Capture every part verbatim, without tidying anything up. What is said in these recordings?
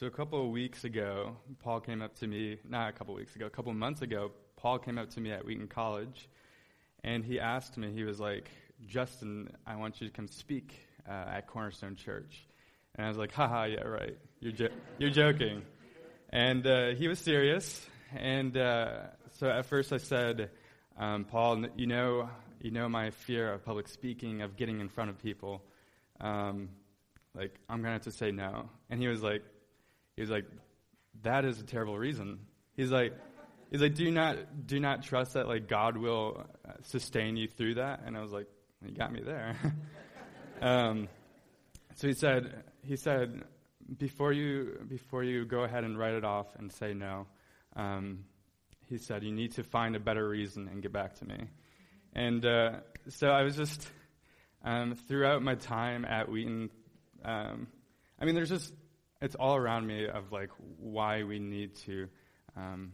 So a couple of weeks ago, Paul came up to me, not a couple of weeks ago, a couple of months ago, Paul came up to me at Wheaton College, and he asked me, he was like, "Justin, I want you to come speak uh, at Cornerstone Church." And I was like, haha, yeah, right, you're jo- you're joking. And uh, he was serious, and uh, so at first I said, um, Paul, you know, you know my fear of public speaking, of getting in front of people. Um, like, I'm going to have to say no. And he was like, he was like, that is a terrible reason. He's like, he's like, do not, do not trust that, like, God will sustain you through that. And I was like, you got me there. um, so he said, he said, before you, before you go ahead and write it off and say no, um, he said, you need to find a better reason and get back to me. And uh, so I was just, um, throughout my time at Wheaton, um, I mean, there's just, it's all around me of, like, why we need to um,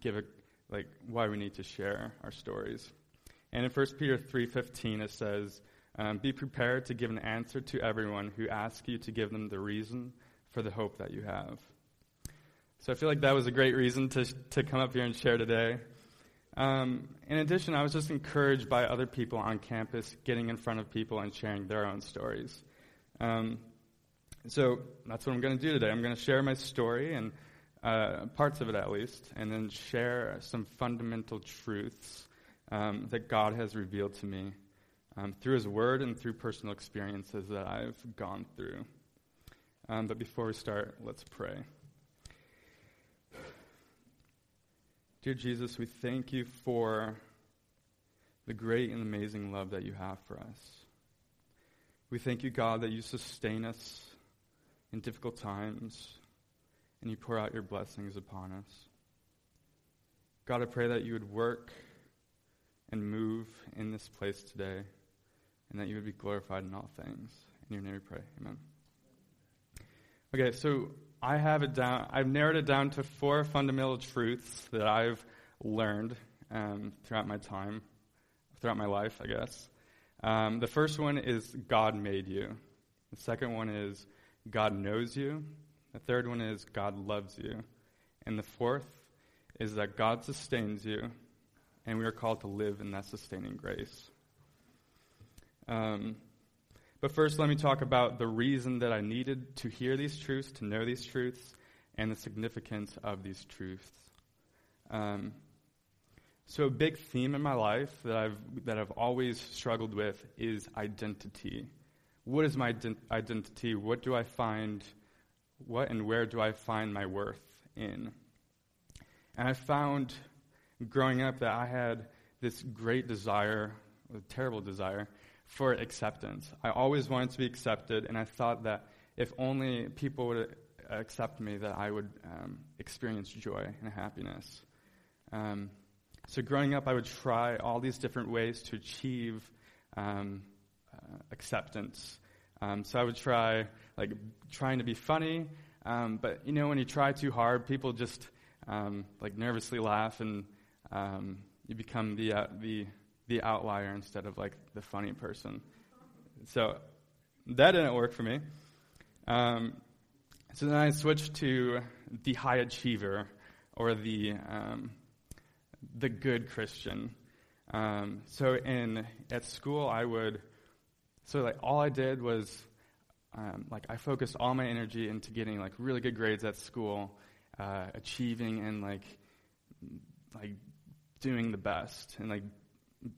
give a, like, why we need to share our stories. And in First Peter three fifteen, it says, um, be prepared to give an answer to everyone who asks you to give them the reason for the hope that you have. So I feel like that was a great reason to to come up here and share today. Um, in addition, I was just encouraged by other people on campus getting in front of people and sharing their own stories. Um, so that's what I'm going to do today. I'm going to share my story, and uh, parts of it at least, and then share some fundamental truths um, that God has revealed to me um, through His Word and through personal experiences that I've gone through. Um, but before we start, let's pray. Dear Jesus, we thank you for the great and amazing love that you have for us. We thank you, God, that you sustain us in difficult times, and you pour out your blessings upon us. God, I pray that you would work and move in this place today, and that you would be glorified in all things. In your name we pray, amen. Okay, so I have it down. I've narrowed it down to four fundamental truths that I've learned um, throughout my time, throughout my life, I guess. Um, the first one is God made you. The second one is God knows you. The third one is God loves you. And the fourth is that God sustains you, and we are called to live in that sustaining grace. Um, But first, let me talk about the reason that I needed to hear these truths, to know these truths, and the significance of these truths. Um, so a big theme in my life that I've that I've always struggled with is identity. What is my ident- identity? What do I find, what and where do I find my worth in? And I found growing up that I had this great desire, a terrible desire, for acceptance. I always wanted to be accepted, and I thought that if only people would accept me, that I would um, experience joy and happiness. Um, so growing up, I would try all these different ways to achieve um, uh, acceptance. Um, so I would try, like, trying to be funny, um, but, you know, when you try too hard, people just, um, like, nervously laugh, and um, you become the uh, the... the outlier instead of, like, the funny person. So that didn't work for me. Um, so then I switched to the high achiever, or the um, the good Christian. Um, so in at school I would, so like all I did was um, like I focused all my energy into getting, like, really good grades at school, uh, achieving, and like like doing the best, and like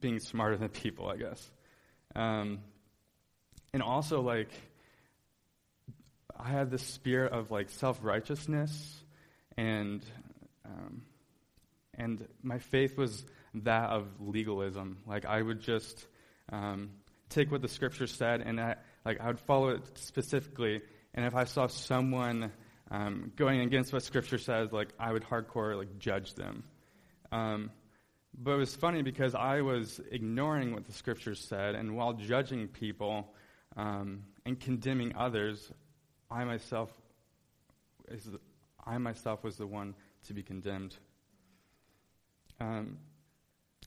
being smarter than people, I guess. Um, and also, like, I had this spirit of, like, self-righteousness, and um, and my faith was that of legalism. Like, I would just um, take what the Scripture said, and, I, like, I would follow it specifically, and if I saw someone um, going against what Scripture says, like, I would hardcore, like, judge them. Um But it was funny because I was ignoring what the Scriptures said, and while judging people um, and condemning others, I myself is the, I myself was the one to be condemned. Um,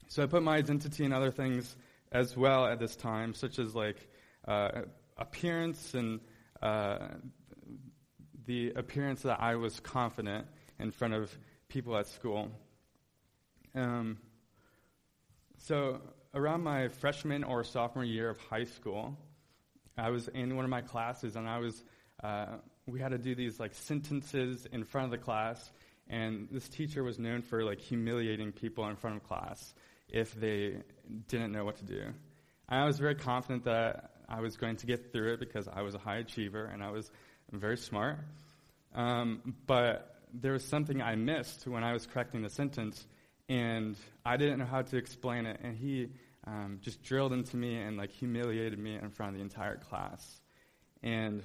so I put my identity in other things as well at this time, such as, like, uh, appearance and uh, the appearance that I was confident in front of people at school. Um, so around my freshman or sophomore year of high school, I was in one of my classes, and I was uh, we had to do these like sentences in front of the class, and this teacher was known for like humiliating people in front of class if they didn't know what to do. And I was very confident that I was going to get through it because I was a high achiever and I was very smart. Um, but there was something I missed when I was correcting the sentence, and I didn't know how to explain it. And he um, just drilled into me and like humiliated me in front of the entire class. And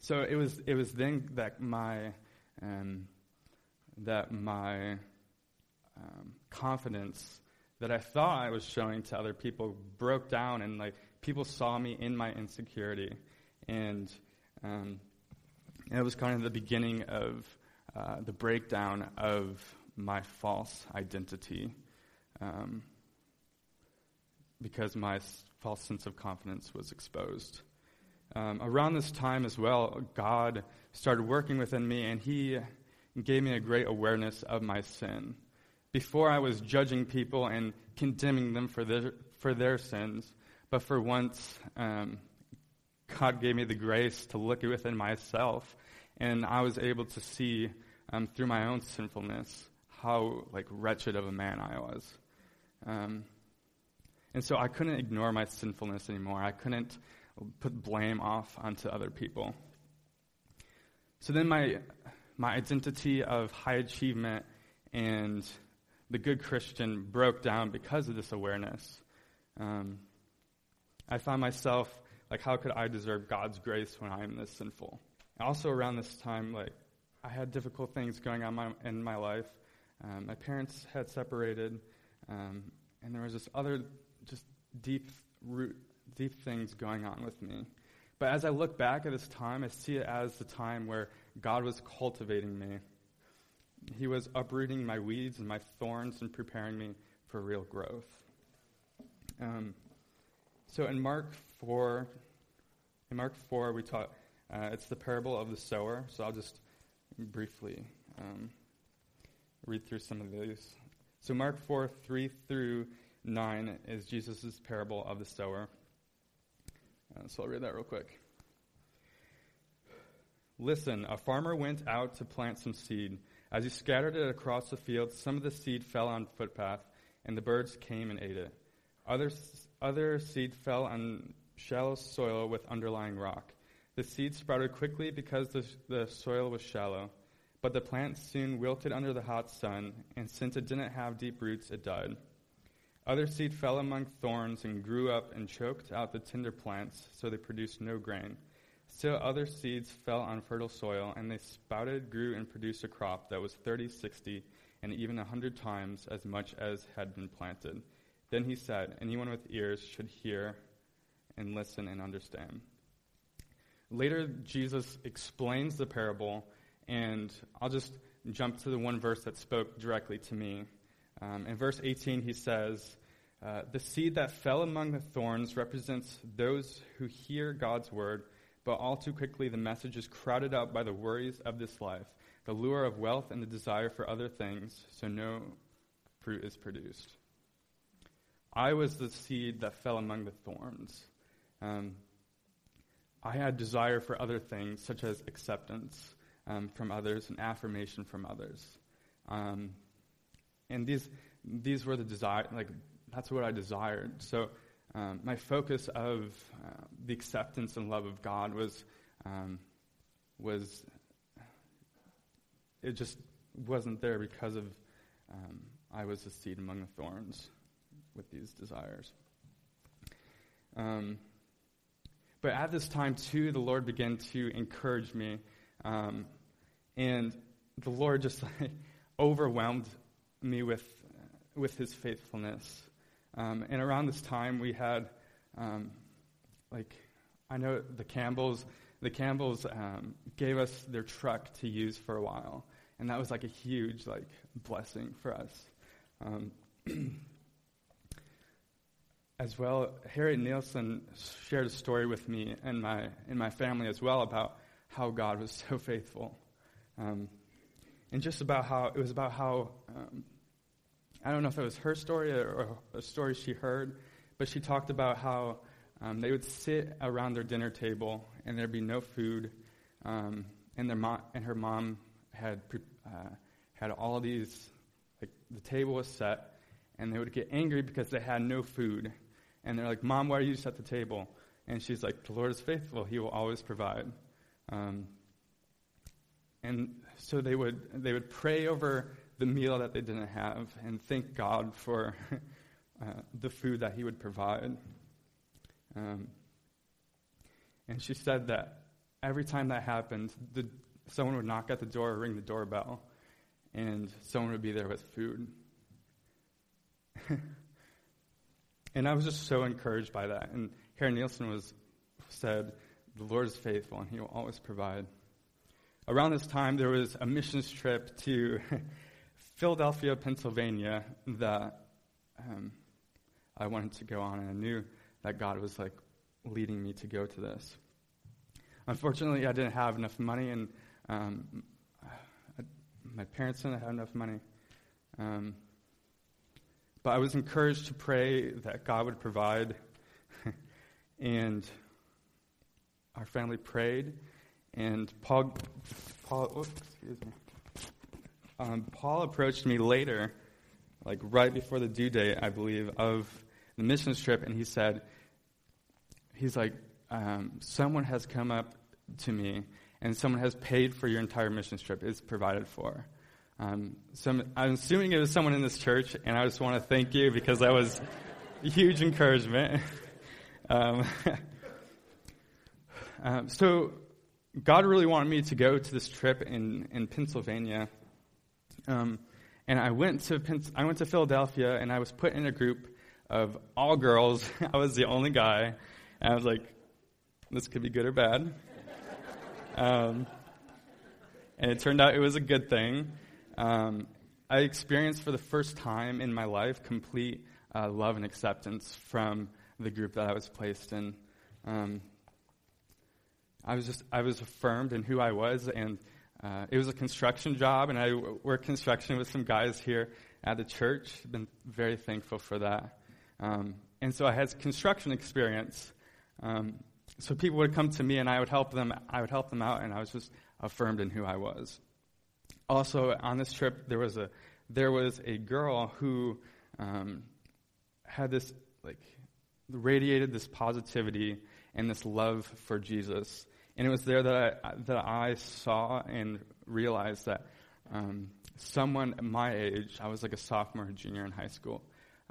so it was. It was then that my um, that my um, confidence that I thought I was showing to other people broke down, and like people saw me in my insecurity, and um, it was kind of the beginning of uh, the breakdown of my false identity, um, because my s- false sense of confidence was exposed. Um, around this time as well, God started working within me, and He gave me a great awareness of my sin. Before I was judging people and condemning them for their for their sins, but for once, um, God gave me the grace to look within myself, and I was able to see um, through my own sinfulness how like wretched of a man I was, um, and so I couldn't ignore my sinfulness anymore. I couldn't put blame off onto other people. So then my my identity of high achievement and the good Christian broke down because of this awareness. Um, I found myself, like, how could I deserve God's grace when I'm this sinful? And also around this time, like, I had difficult things going on my, in my life. Um, my parents had separated, um, and there was this other just deep root, deep things going on with me. But as I look back at this time, I see it as the time where God was cultivating me. He was uprooting my weeds and my thorns and preparing me for real growth. Um, so in Mark four, in Mark four, we taught, uh, it's the parable of the sower. So I'll just briefly um, read through some of these. So Mark four, three through nine is Jesus' parable of the sower. Uh, so I'll read that real quick. Listen, a farmer went out to plant some seed. As he scattered it across the field, some of the seed fell on the footpath, and the birds came and ate it. Other, other seed fell on shallow soil with underlying rock. The seed sprouted quickly because the, the soil was shallow, but the plant soon wilted under the hot sun, and since it didn't have deep roots, it died. Other seed fell among thorns and grew up and choked out the tender plants, so they produced no grain. Still other seeds fell on fertile soil, and they sprouted, grew, and produced a crop that was thirty, sixty, and even a hundred times as much as had been planted. Then he said, anyone with ears should hear and listen and understand. Later, Jesus explains the parable, and I'll just jump to the one verse that spoke directly to me. Um, in verse eighteen, he says, uh, the seed that fell among the thorns represents those who hear God's word, but all too quickly the message is crowded out by the worries of this life, the lure of wealth and the desire for other things, so no fruit is produced. I was the seed that fell among the thorns. Um, I had desire for other things, such as acceptance um, from others and affirmation from others. Um, and these these were the desire, like, that's what I desired. So Um, my focus of uh, the acceptance and love of God was, um, was it just wasn't there because of um, I was the seed among the thorns with these desires. Um, but at this time, too, the Lord began to encourage me, um, and the Lord just like, overwhelmed me with with His faithfulness. Um, and around this time, we had, um, like, I know the Campbells, the Campbells um, gave us their truck to use for a while, and that was like a huge, like, blessing for us. Um, as well, Harriet Nielsen shared a story with me and my and my family as well about how God was so faithful. Um, and just about how, it was about how, um, I don't know if it was her story or a story she heard, but she talked about how um, they would sit around their dinner table and there'd be no food, um, and their mom and her mom had uh, had all these, like the table was set, and they would get angry because they had no food, and they're like, "Mom, why are you just at the table?" And she's like, "The Lord is faithful; He will always provide." Um, and so they would they would pray over the meal that they didn't have and thank God for uh, the food that he would provide. Um, and she said that every time that happened, the, someone would knock at the door or ring the doorbell, and someone would be there with food. And I was just so encouraged by that. And Harry Nielsen was said, "The Lord is faithful, and he will always provide." Around this time, there was a missions trip to Philadelphia, Pennsylvania, that um, I wanted to go on, and I knew that God was like leading me to go to this. Unfortunately, I didn't have enough money, and um, I, my parents didn't have enough money. Um, but I was encouraged to pray that God would provide, and our family prayed, and Paul, Paul, oops, excuse me. Um, Paul approached me later, like right before the due date, I believe, of the missions trip, and he said, he's like, um, someone has come up to me, and someone has paid for your entire missions trip. It's provided for. Um, some, I'm assuming it was someone in this church, and I just want to thank you because that was huge encouragement. um, um, so God really wanted me to go to this trip in, in Pennsylvania. Um, and I went to I went to Philadelphia, and I was put in a group of all girls. I was the only guy, and I was like, "This could be good or bad." um, and it turned out it was a good thing. Um, I experienced for the first time in my life complete uh, love and acceptance from the group that I was placed in. Um, I was just I was affirmed in who I was, and. Uh, it was a construction job, and I w- worked construction with some guys here at the church. I've been very thankful for that. Um, and so I had construction experience. Um, so people would come to me, and I would help them. I would help them out, and I was just affirmed in who I was. Also, on this trip, there was a there was a girl who um, had this like radiated this positivity and this love for Jesus. And it was there that I, that I saw and realized that um, someone my age, I was like a sophomore or junior in high school,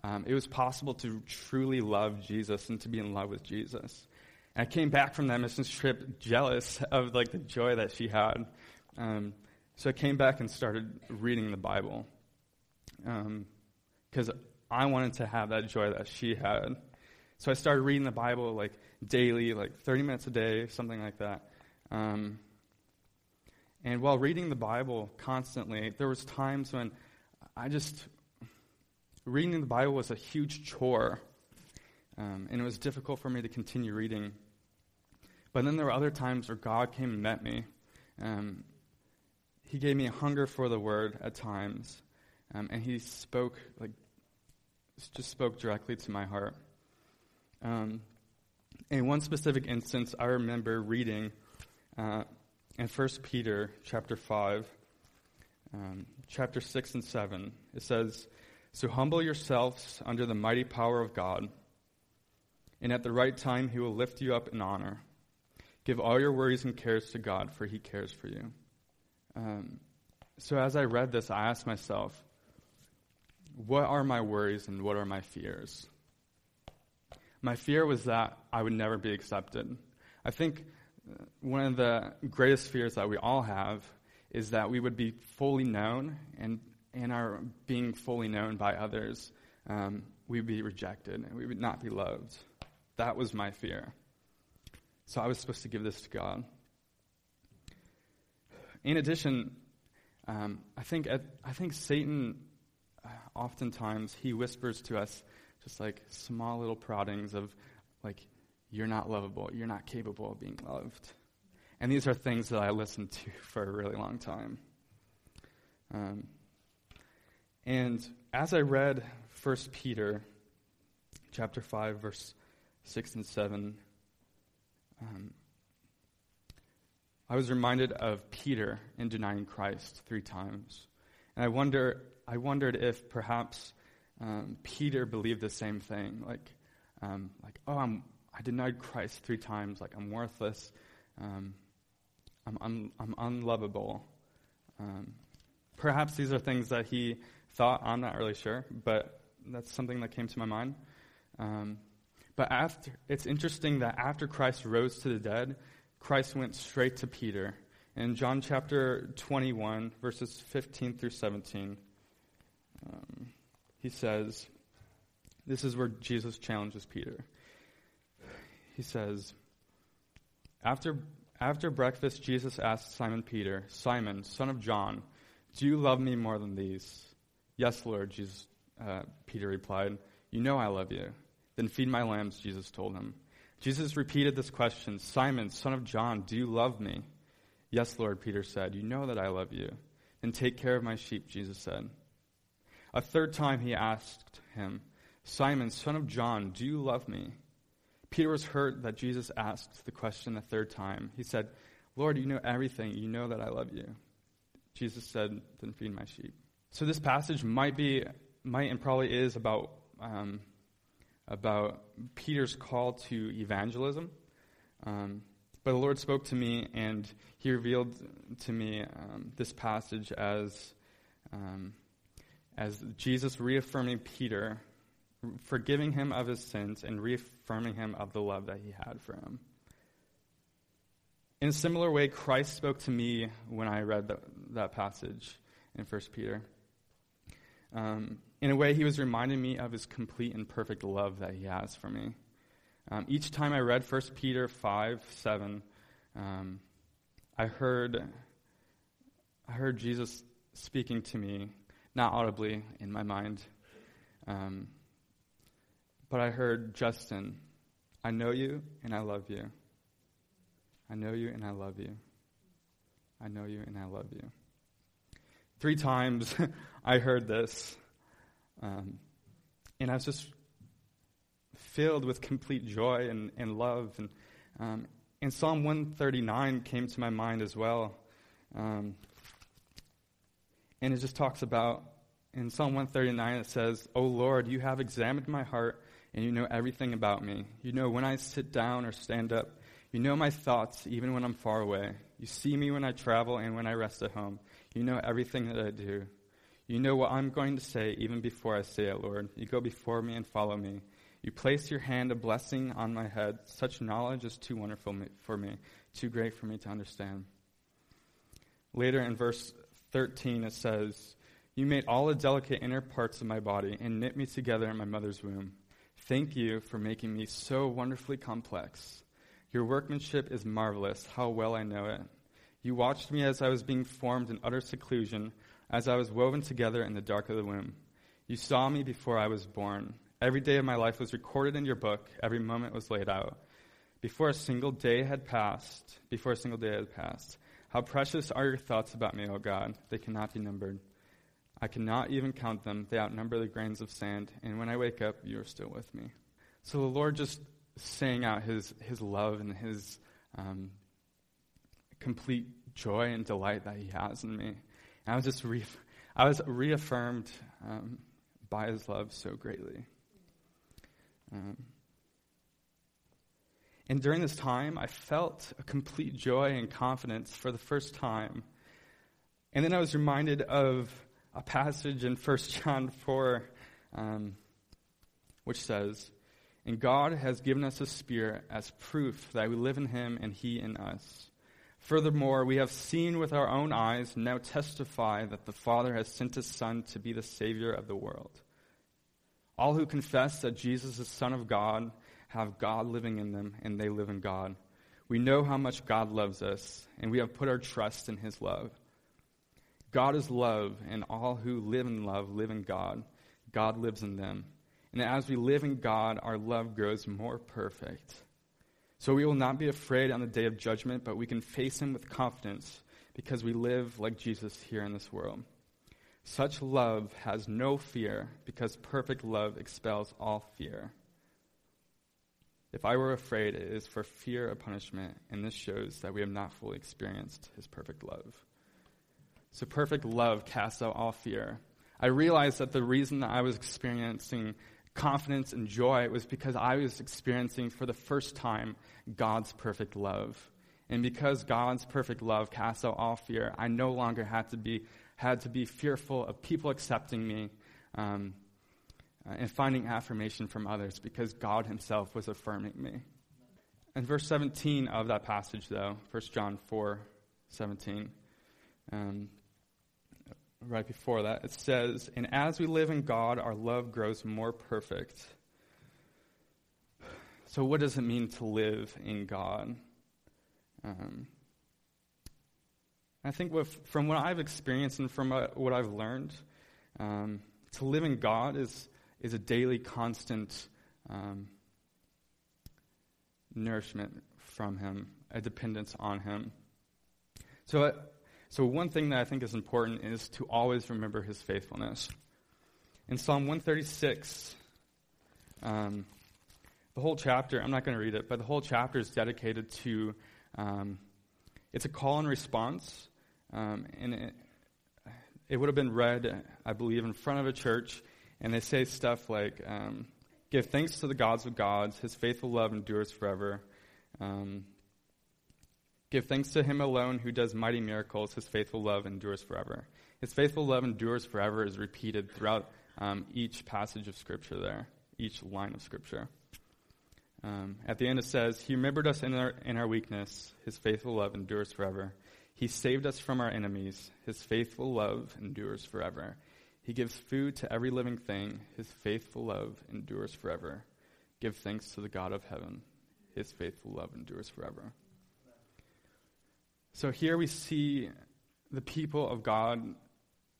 um, it was possible to truly love Jesus and to be in love with Jesus. And I came back from that missions trip jealous of like the joy that she had. Um, so I came back and started reading the Bible because um, I wanted to have that joy that she had. So I started reading the Bible like daily, like thirty minutes a day, something like that. Um, and while reading the Bible constantly, there was times when I just, reading the Bible was a huge chore. Um, and it was difficult for me to continue reading. But then there were other times where God came and met me. Um, he gave me a hunger for the Word at times. Um, and he spoke, like, just spoke directly to my heart. Um, in one specific instance, I remember reading uh, in First Peter chapter five, um, chapter six and seven. It says, "So humble yourselves under the mighty power of God, and at the right time he will lift you up in honor. Give all your worries and cares to God, for he cares for you." Um, so as I read this, I asked myself, what are my worries and what are my fears? My fear was that I would never be accepted. I think one of the greatest fears that we all have is that we would be fully known, and in our being fully known by others, um, we would be rejected and we would not be loved. That was my fear. So I was supposed to give this to God. In addition, um, I think at, I think Satan uh, oftentimes he whispers to us, just like small little proddings of, like, you're not lovable, you're not capable of being loved. And these are things that I listened to for a really long time. Um, and as I read First Peter chapter five, verse six and seven, um, I was reminded of Peter in denying Christ three times. And I wonder, I wondered if perhaps um, Peter believed the same thing. Like, um, like oh, I'm, I denied Christ three times. Like, I'm worthless. Um, I'm, I'm, I'm unlovable. Um, perhaps these are things that he thought. I'm not really sure, but that's something that came to my mind. Um, but after, it's interesting that after Christ rose to the dead, Christ went straight to Peter. In John chapter twenty-one, verses fifteen through seventeen, um, he says, this is where Jesus challenges Peter. He says, After after breakfast, Jesus asked Simon Peter, "Simon, son of John, do you love me more than these?" "Yes, Lord," Jesus, uh, Peter replied. "You know I love you." "Then feed my lambs," Jesus told him. Jesus repeated this question, "Simon, son of John, do you love me?" "Yes, Lord," Peter said. "You know that I love you." "Then take care of my sheep," Jesus said. A third time he asked him, "Simon, son of John, do you love me?" Peter was hurt that Jesus asked the question a third time. He said, "Lord, you know everything. You know that I love you." Jesus said, "Then feed my sheep." So this passage might be, might and probably is about um, about Peter's call to evangelism. Um, but the Lord spoke to me, and he revealed to me um, this passage as um, as Jesus reaffirming Peter, forgiving him of his sins and reaffirming him of the love that he had for him. In a similar way, Christ spoke to me when I read the, that passage in First Peter. Um, in a way, he was reminding me of his complete and perfect love that he has for me. Um, each time I read First Peter five, seven, um, I heard, I heard Jesus speaking to me, not audibly in my mind, um, but I heard, "Justin, I know you and I love you. I know you and I love you. I know you and I love you." Three times I heard this. Um, and I was just filled with complete joy and, and love. And, um, and Psalm one thirty-nine came to my mind as well. Um, and it just talks about, in Psalm one thirty-nine it says, "O Lord, you have examined my heart, and you know everything about me. You know when I sit down or stand up. You know my thoughts, even when I'm far away. You see me when I travel and when I rest at home. You know everything that I do. You know what I'm going to say even before I say it, Lord. You go before me and follow me. You place your hand, a blessing on my head. Such knowledge is too wonderful for me, too great for me to understand." Later in verse thirteen it says, "You made all the delicate inner parts of my body and knit me together in my mother's womb. Thank you for making me so wonderfully complex. Your workmanship is marvelous. How well I know it. You watched me as I was being formed in utter seclusion, as I was woven together in the dark of the womb. You saw me before I was born. Every day of my life was recorded in your book. Every moment was laid out. Before a single day had passed, before a single day had passed, how precious are your thoughts about me, O God. They cannot be numbered. I cannot even count them. They outnumber the grains of sand. And when I wake up, you are still with me." So the Lord just saying out his his love and his um, complete joy and delight that he has in me. And I was just re- I was reaffirmed um, by his love so greatly. Um, and during this time, I felt a complete joy and confidence for the first time. And then I was reminded of a passage in First John four, um, which says, "And God has given us His Spirit as proof that we live in Him and He in us. Furthermore, we have seen with our own eyes, now testify that the Father has sent His Son to be the Savior of the world. All who confess that Jesus is Son of God have God living in them, and they live in God. We know how much God loves us, and we have put our trust in His love. God is love, and all who live in love live in God. God lives in them. And as we live in God, our love grows more perfect. So we will not be afraid on the day of judgment, but we can face him with confidence because we live like Jesus here in this world. Such love has no fear because perfect love expels all fear. If I were afraid, it is for fear of punishment, and this shows that we have not fully experienced his perfect love. So perfect love casts out all fear. I realized that the reason that I was experiencing confidence and joy was because I was experiencing for the first time God's perfect love. And because God's perfect love casts out all fear, I no longer had to be had to be fearful of people accepting me um, and finding affirmation from others because God himself was affirming me. And verse seventeen of that passage, though, First John four seventeen, um, right before that, it says, "And as we live in God, our love grows more perfect." So what does it mean to live in God? Um, I think what, from what I've experienced and from what I've learned, um, to live in God is is a daily, constant um, nourishment from him, a dependence on him. So uh, So one thing that I think is important is to always remember his faithfulness. In Psalm one thirty-six, um, the whole chapter, I'm not going to read it, but the whole chapter is dedicated to, um, it's a call and response, um, and it, it would have been read, I believe, in front of a church, and they say stuff like, um, give thanks to the gods of gods, his faithful love endures forever, um give thanks to him alone who does mighty miracles. His faithful love endures forever. His faithful love endures forever is repeated throughout um, each passage of Scripture there, each line of Scripture. Um, at the end it says, he remembered us in our, in our weakness. His faithful love endures forever. He saved us from our enemies. His faithful love endures forever. He gives food to every living thing. His faithful love endures forever. Give thanks to the God of heaven. His faithful love endures forever. So here we see the people of God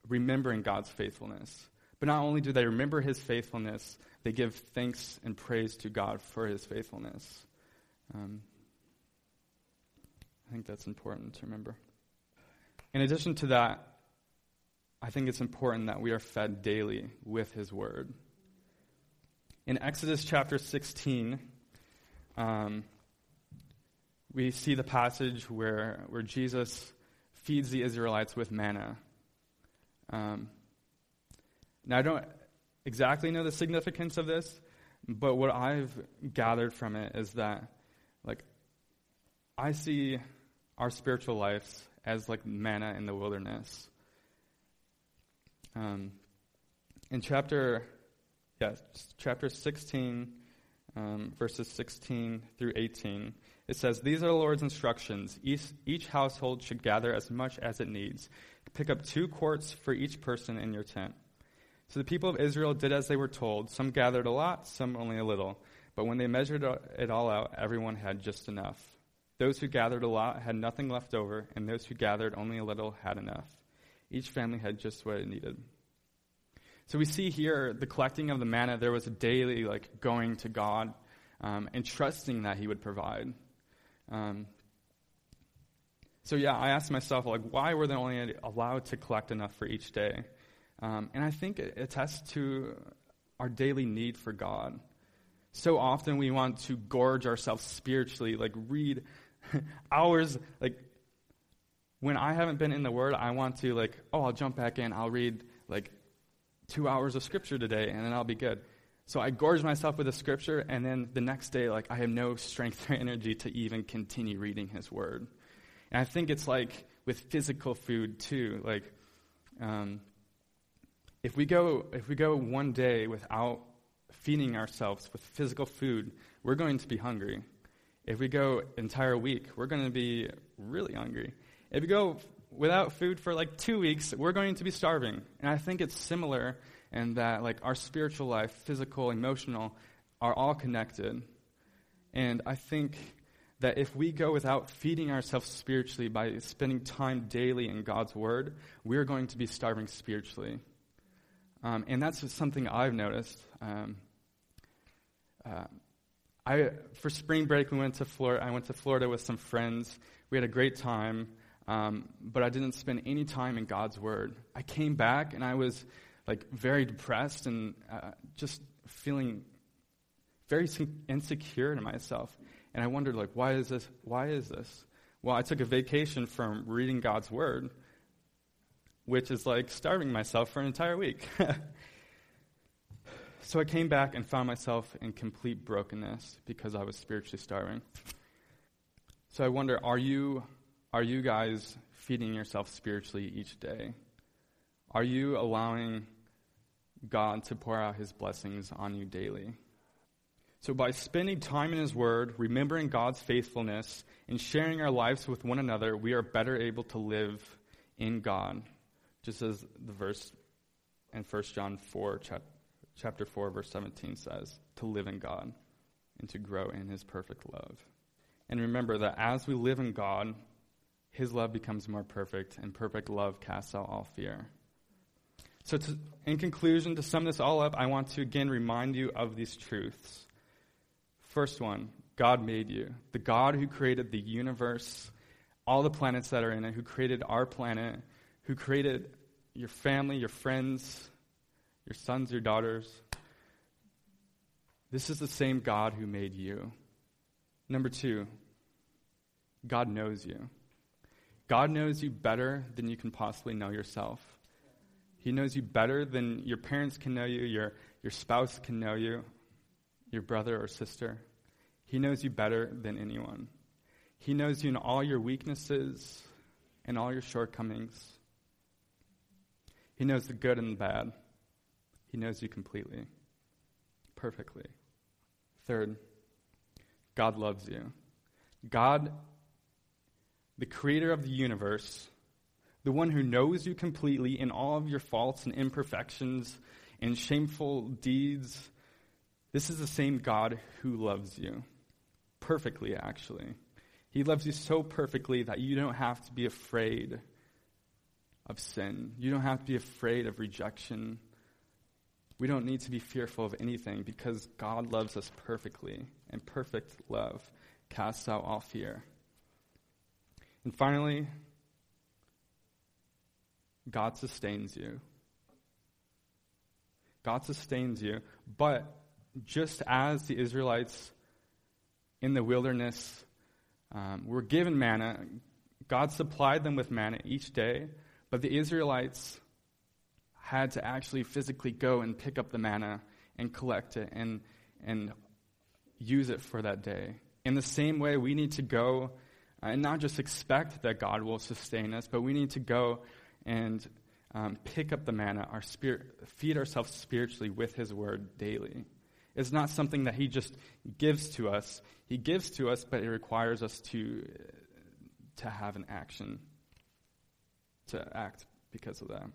remembering God's faithfulness. But not only do they remember his faithfulness, they give thanks and praise to God for his faithfulness. Um, I think that's important to remember. In addition to that, I think it's important that we are fed daily with his word. In Exodus chapter sixteen, um, we see the passage where, where Jesus feeds the Israelites with manna. Um, now, I don't exactly know the significance of this, but what I've gathered from it is that, like, I see our spiritual lives as, like, manna in the wilderness. Um, in chapter, yeah, chapter sixteen, um, verses sixteen through eighteen, it says, these are the Lord's instructions. Each, each household should gather as much as it needs. Pick up two quarts for each person in your tent. So the people of Israel did as they were told. Some gathered a lot, some only a little. But when they measured it all out, everyone had just enough. Those who gathered a lot had nothing left over, and those who gathered only a little had enough. Each family had just what it needed. So we see here the collecting of the manna. There was a daily like going to God um, and trusting that he would provide. Um, so yeah, I asked myself, like, why were they only allowed to collect enough for each day? Um, and I think it attests to our daily need for God. So often we want to gorge ourselves spiritually, like read hours. Like when I haven't been in the Word, I want to like, oh, I'll jump back in. I'll read like two hours of Scripture today, and then I'll be good. So I gorge myself with the Scripture, and then the next day, like, I have no strength or energy to even continue reading his word. And I think it's like with physical food, too. Like, um, if we go if we go one day without feeding ourselves with physical food, we're going to be hungry. If we go entire week, we're going to be really hungry. If we go without food for, like, two weeks, we're going to be starving. And I think it's similar, and that, like, our spiritual life, physical, emotional, are all connected. And I think that if we go without feeding ourselves spiritually by spending time daily in God's Word, we're going to be starving spiritually. Um, and that's something I've noticed. Um, uh, I for spring break we went to Florida. I went to Florida with some friends. We had a great time, um, but I didn't spend any time in God's Word. I came back and I was like very depressed and uh, just feeling very insecure in myself. And I wondered, like, why is this? Why is this? Well, I took a vacation from reading God's Word, which is like starving myself for an entire week. So I came back and found myself in complete brokenness because I was spiritually starving. So I wonder, are you are you guys feeding yourself spiritually each day? Are you allowing God to pour out his blessings on you daily? So by spending time in his word, remembering God's faithfulness, and sharing our lives with one another, we are better able to live in God, just as the verse in First John four, chapter four, verse seventeen says, to live in God and to grow in his perfect love. And remember that as we live in God, his love becomes more perfect, and perfect love casts out all fear. So to, in conclusion, to sum this all up, I want to again remind you of these truths. First one, God made you. The God who created the universe, all the planets that are in it, who created our planet, who created your family, your friends, your sons, your daughters. This is the same God who made you. Number two, God knows you. God knows you better than you can possibly know yourself. He knows you better than your parents can know you, your, your spouse can know you, your brother or sister. He knows you better than anyone. He knows you in all your weaknesses and all your shortcomings. He knows the good and the bad. He knows you completely, perfectly. Third, God loves you. God, the creator of the universe, the one who knows you completely in all of your faults and imperfections and shameful deeds, this is the same God who loves you. Perfectly, actually. He loves you so perfectly that you don't have to be afraid of sin. You don't have to be afraid of rejection. We don't need to be fearful of anything because God loves us perfectly, and perfect love casts out all fear. And finally, God sustains you. God sustains you, but just as the Israelites in the wilderness um, were given manna, God supplied them with manna each day, but the Israelites had to actually physically go and pick up the manna and collect it and and use it for that day. In the same way, we need to go and not just expect that God will sustain us, but we need to go and um, pick up the manna, our spirit, feed ourselves spiritually with his word daily. It's not something that he just gives to us. He gives to us, but it requires us to to have an action, to act because of that.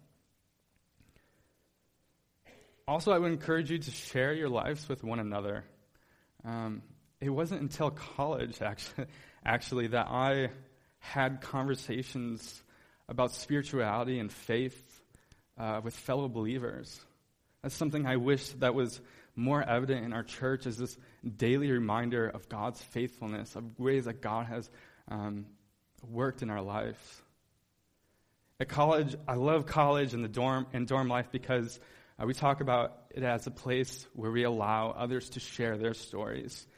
Also, I would encourage you to share your lives with one another. Um, it wasn't until college, actually, actually, that I had conversations about spirituality and faith uh, with fellow believers. That's something I wish that was more evident in our church, is this daily reminder of God's faithfulness, of ways that God has um, worked in our lives. At college, I love college and the dorm and dorm life because Uh, we talk about it as a place where we allow others to share their stories.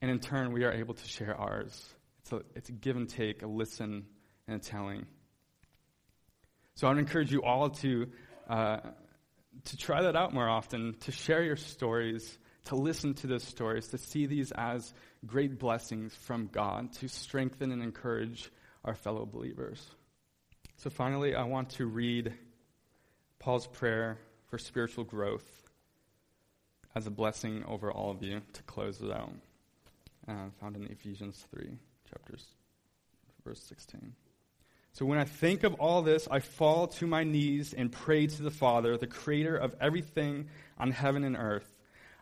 And in turn, we are able to share ours. It's a, it's a give and take, a listen, and a telling. So I would encourage you all to uh, to try that out more often, to share your stories, to listen to those stories, to see these as great blessings from God, to strengthen and encourage our fellow believers. So finally, I want to read Paul's prayer for spiritual growth as a blessing over all of you to close it out, uh, found in Ephesians three, chapters, verse sixteen. So when I think of all this, I fall to my knees and pray to the Father, the creator of everything on heaven and earth.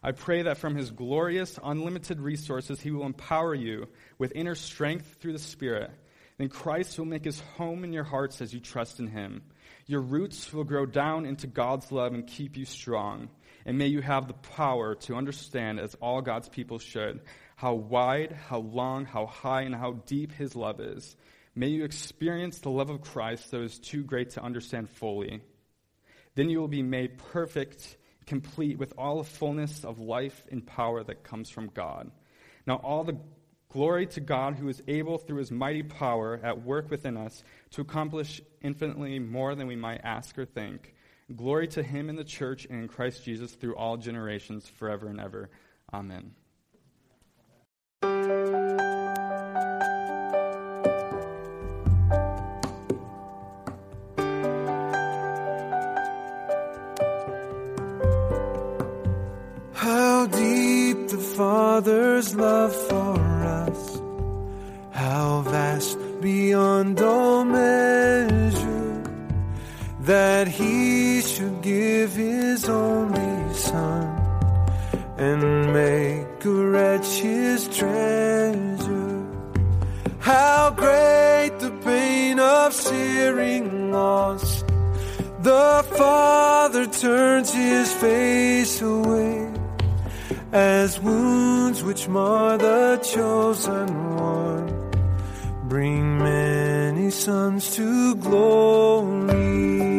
I pray that from his glorious, unlimited resources, he will empower you with inner strength through the Spirit. Then Christ will make his home in your hearts as you trust in him. Your roots will grow down into God's love and keep you strong. and may you have the power to understand, as all God's people should, how wide, how long, how high, and how deep his love is. May you experience the love of Christ that is too great to understand fully. Then you will be made perfect, complete with all the fullness of life and power that comes from God. Now all the glory to God, who is able through his mighty power at work within us to accomplish infinitely more than we might ask or think. Glory to him in the church and in Christ Jesus through all generations, forever and ever. Amen. How deep the Father's love for us, how vast beyond all measure, that he should give his only Son and make a wretch his treasure. How great the pain of searing loss, the Father turns his face away, as wounds which mar the chosen one bring many sons to glory.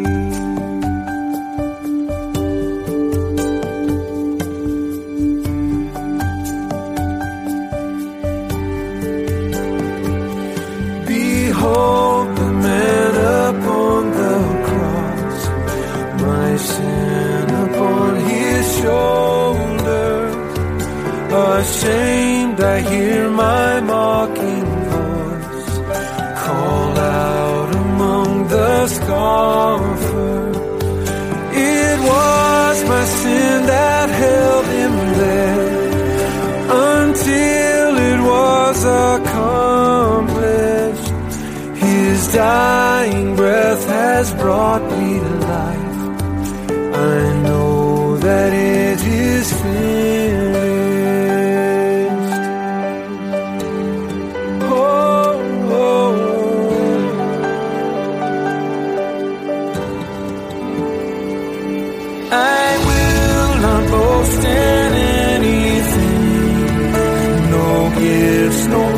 Behold the man upon the cross, my sin upon his shoulder. Ashamed, I hear my mocking voice call out among the scoffers. It was my sin that held him there until it was accomplished. His dying breath has brought me to life. I know that it is finished. No